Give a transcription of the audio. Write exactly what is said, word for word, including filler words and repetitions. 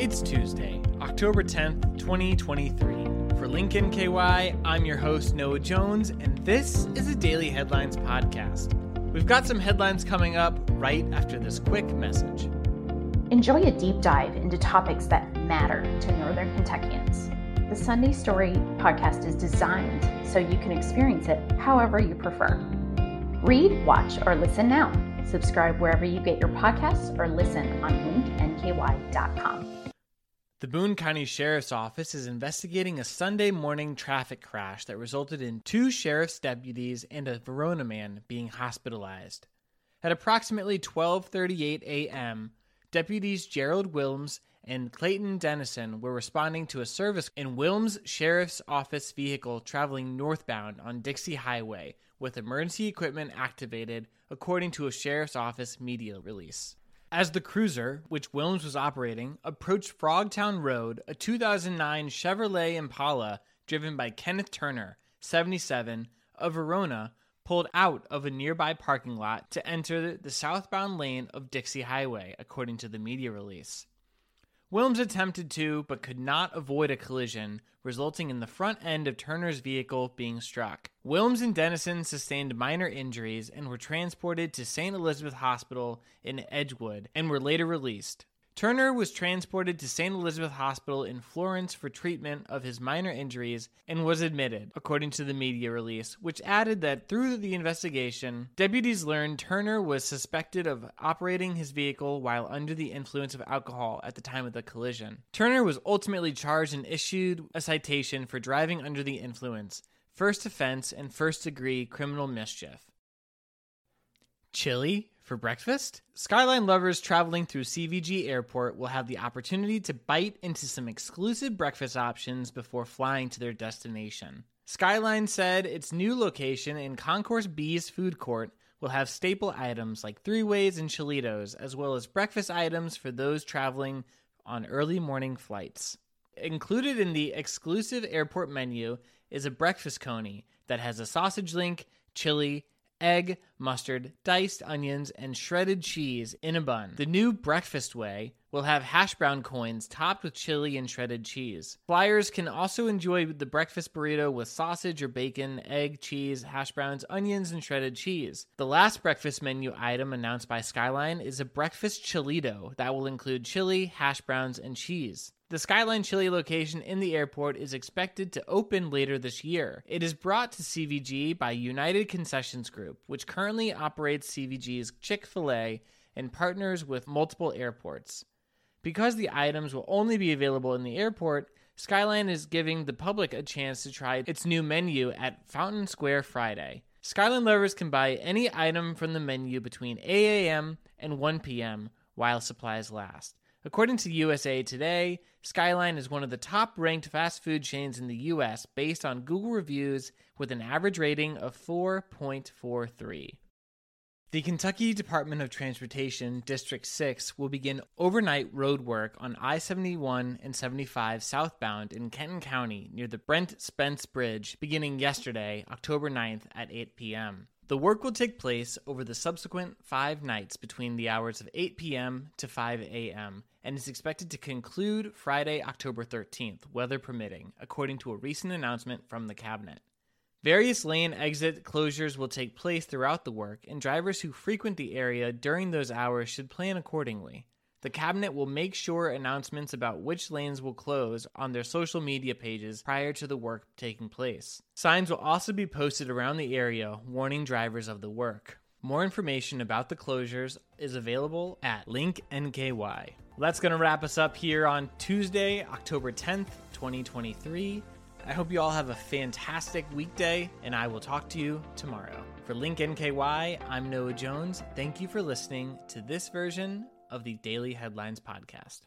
It's Tuesday, October tenth, twenty twenty-three. For Lincoln K Y, I'm your host, Noah Jones, and this is a Daily Headlines podcast. We've got some headlines coming up right after this quick message. Enjoy a deep dive into topics that matter to Northern Kentuckians. The Sunday Story podcast is designed so you can experience it however you prefer. Read, watch, or listen now. Subscribe wherever you get your podcasts or listen on link n k y dot com. The Boone County Sheriff's Office is investigating a Sunday morning traffic crash that resulted in two sheriff's deputies and a Verona man being hospitalized. At approximately twelve thirty-eight a.m., deputies Gerald Wilms and Clayton Dennison were responding to a service in Wilms' Sheriff's Office vehicle traveling northbound on Dixie Highway with emergency equipment activated, according to a Sheriff's Office media release. As the cruiser, which Wilms was operating, approached Frogtown Road, a two thousand nine Chevrolet Impala driven by Kenneth Turner, seventy-seven, of Verona, pulled out of a nearby parking lot to enter the southbound lane of Dixie Highway, according to the media release. Wilms attempted to, but could not avoid a collision, resulting in the front end of Turner's vehicle being struck. Wilms and Dennison sustained minor injuries and were transported to Saint Elizabeth Hospital in Edgewood and were later released. Turner was transported to Saint Elizabeth Hospital in Florence for treatment of his minor injuries and was admitted, according to the media release, which added that through the investigation, deputies learned Turner was suspected of operating his vehicle while under the influence of alcohol at the time of the collision. Turner was ultimately charged and issued a citation for driving under the influence, first offense and first-degree criminal mischief. Chili? For breakfast? Skyline lovers traveling through C V G Airport will have the opportunity to bite into some exclusive breakfast options before flying to their destination. Skyline said its new location in Concourse B's food court will have staple items like three-ways and Chilitos, as well as breakfast items for those traveling on early morning flights. Included in the exclusive airport menu is a breakfast coney that has a sausage link, chili, egg, mustard, diced onions, and shredded cheese in a bun. The new breakfast way will have hash brown coins topped with chili and shredded cheese. Flyers can also enjoy the breakfast burrito with sausage or bacon, egg, cheese, hash browns, onions, and shredded cheese. The last breakfast menu item announced by Skyline is a breakfast chilito that will include chili, hash browns, and cheese. The Skyline Chili location in the airport is expected to open later this year. It is brought to C V G by United Concessions Group, which currently operates C V G's Chick-fil-A and partners with multiple airports. Because the items will only be available in the airport, Skyline is giving the public a chance to try its new menu at Fountain Square Friday. Skyline lovers can buy any item from the menu between eight a.m. and one p.m. while supplies last. According to U S A Today, Skyline is one of the top-ranked fast food chains in the U S based on Google reviews with an average rating of four point four three. The Kentucky Department of Transportation District six will begin overnight road work on I seventy-one and seventy-five southbound in Kenton County near the Brent Spence Bridge beginning yesterday, October ninth at eight p.m. The work will take place over the subsequent five nights between the hours of eight p.m. to five a.m. and is expected to conclude Friday, October thirteenth, weather permitting, according to a recent announcement from the Cabinet. Various lane exit closures will take place throughout the work, and drivers who frequent the area during those hours should plan accordingly. The Cabinet will make sure announcements about which lanes will close on their social media pages prior to the work taking place. Signs will also be posted around the area warning drivers of the work. More information about the closures is available at link n k y. Well, that's going to wrap us up here on Tuesday, October tenth, twenty twenty-three. I hope you all have a fantastic weekday, and I will talk to you tomorrow. For Link N K Y, I'm Noah Jones. Thank you for listening to this version of the Daily Headlines podcast.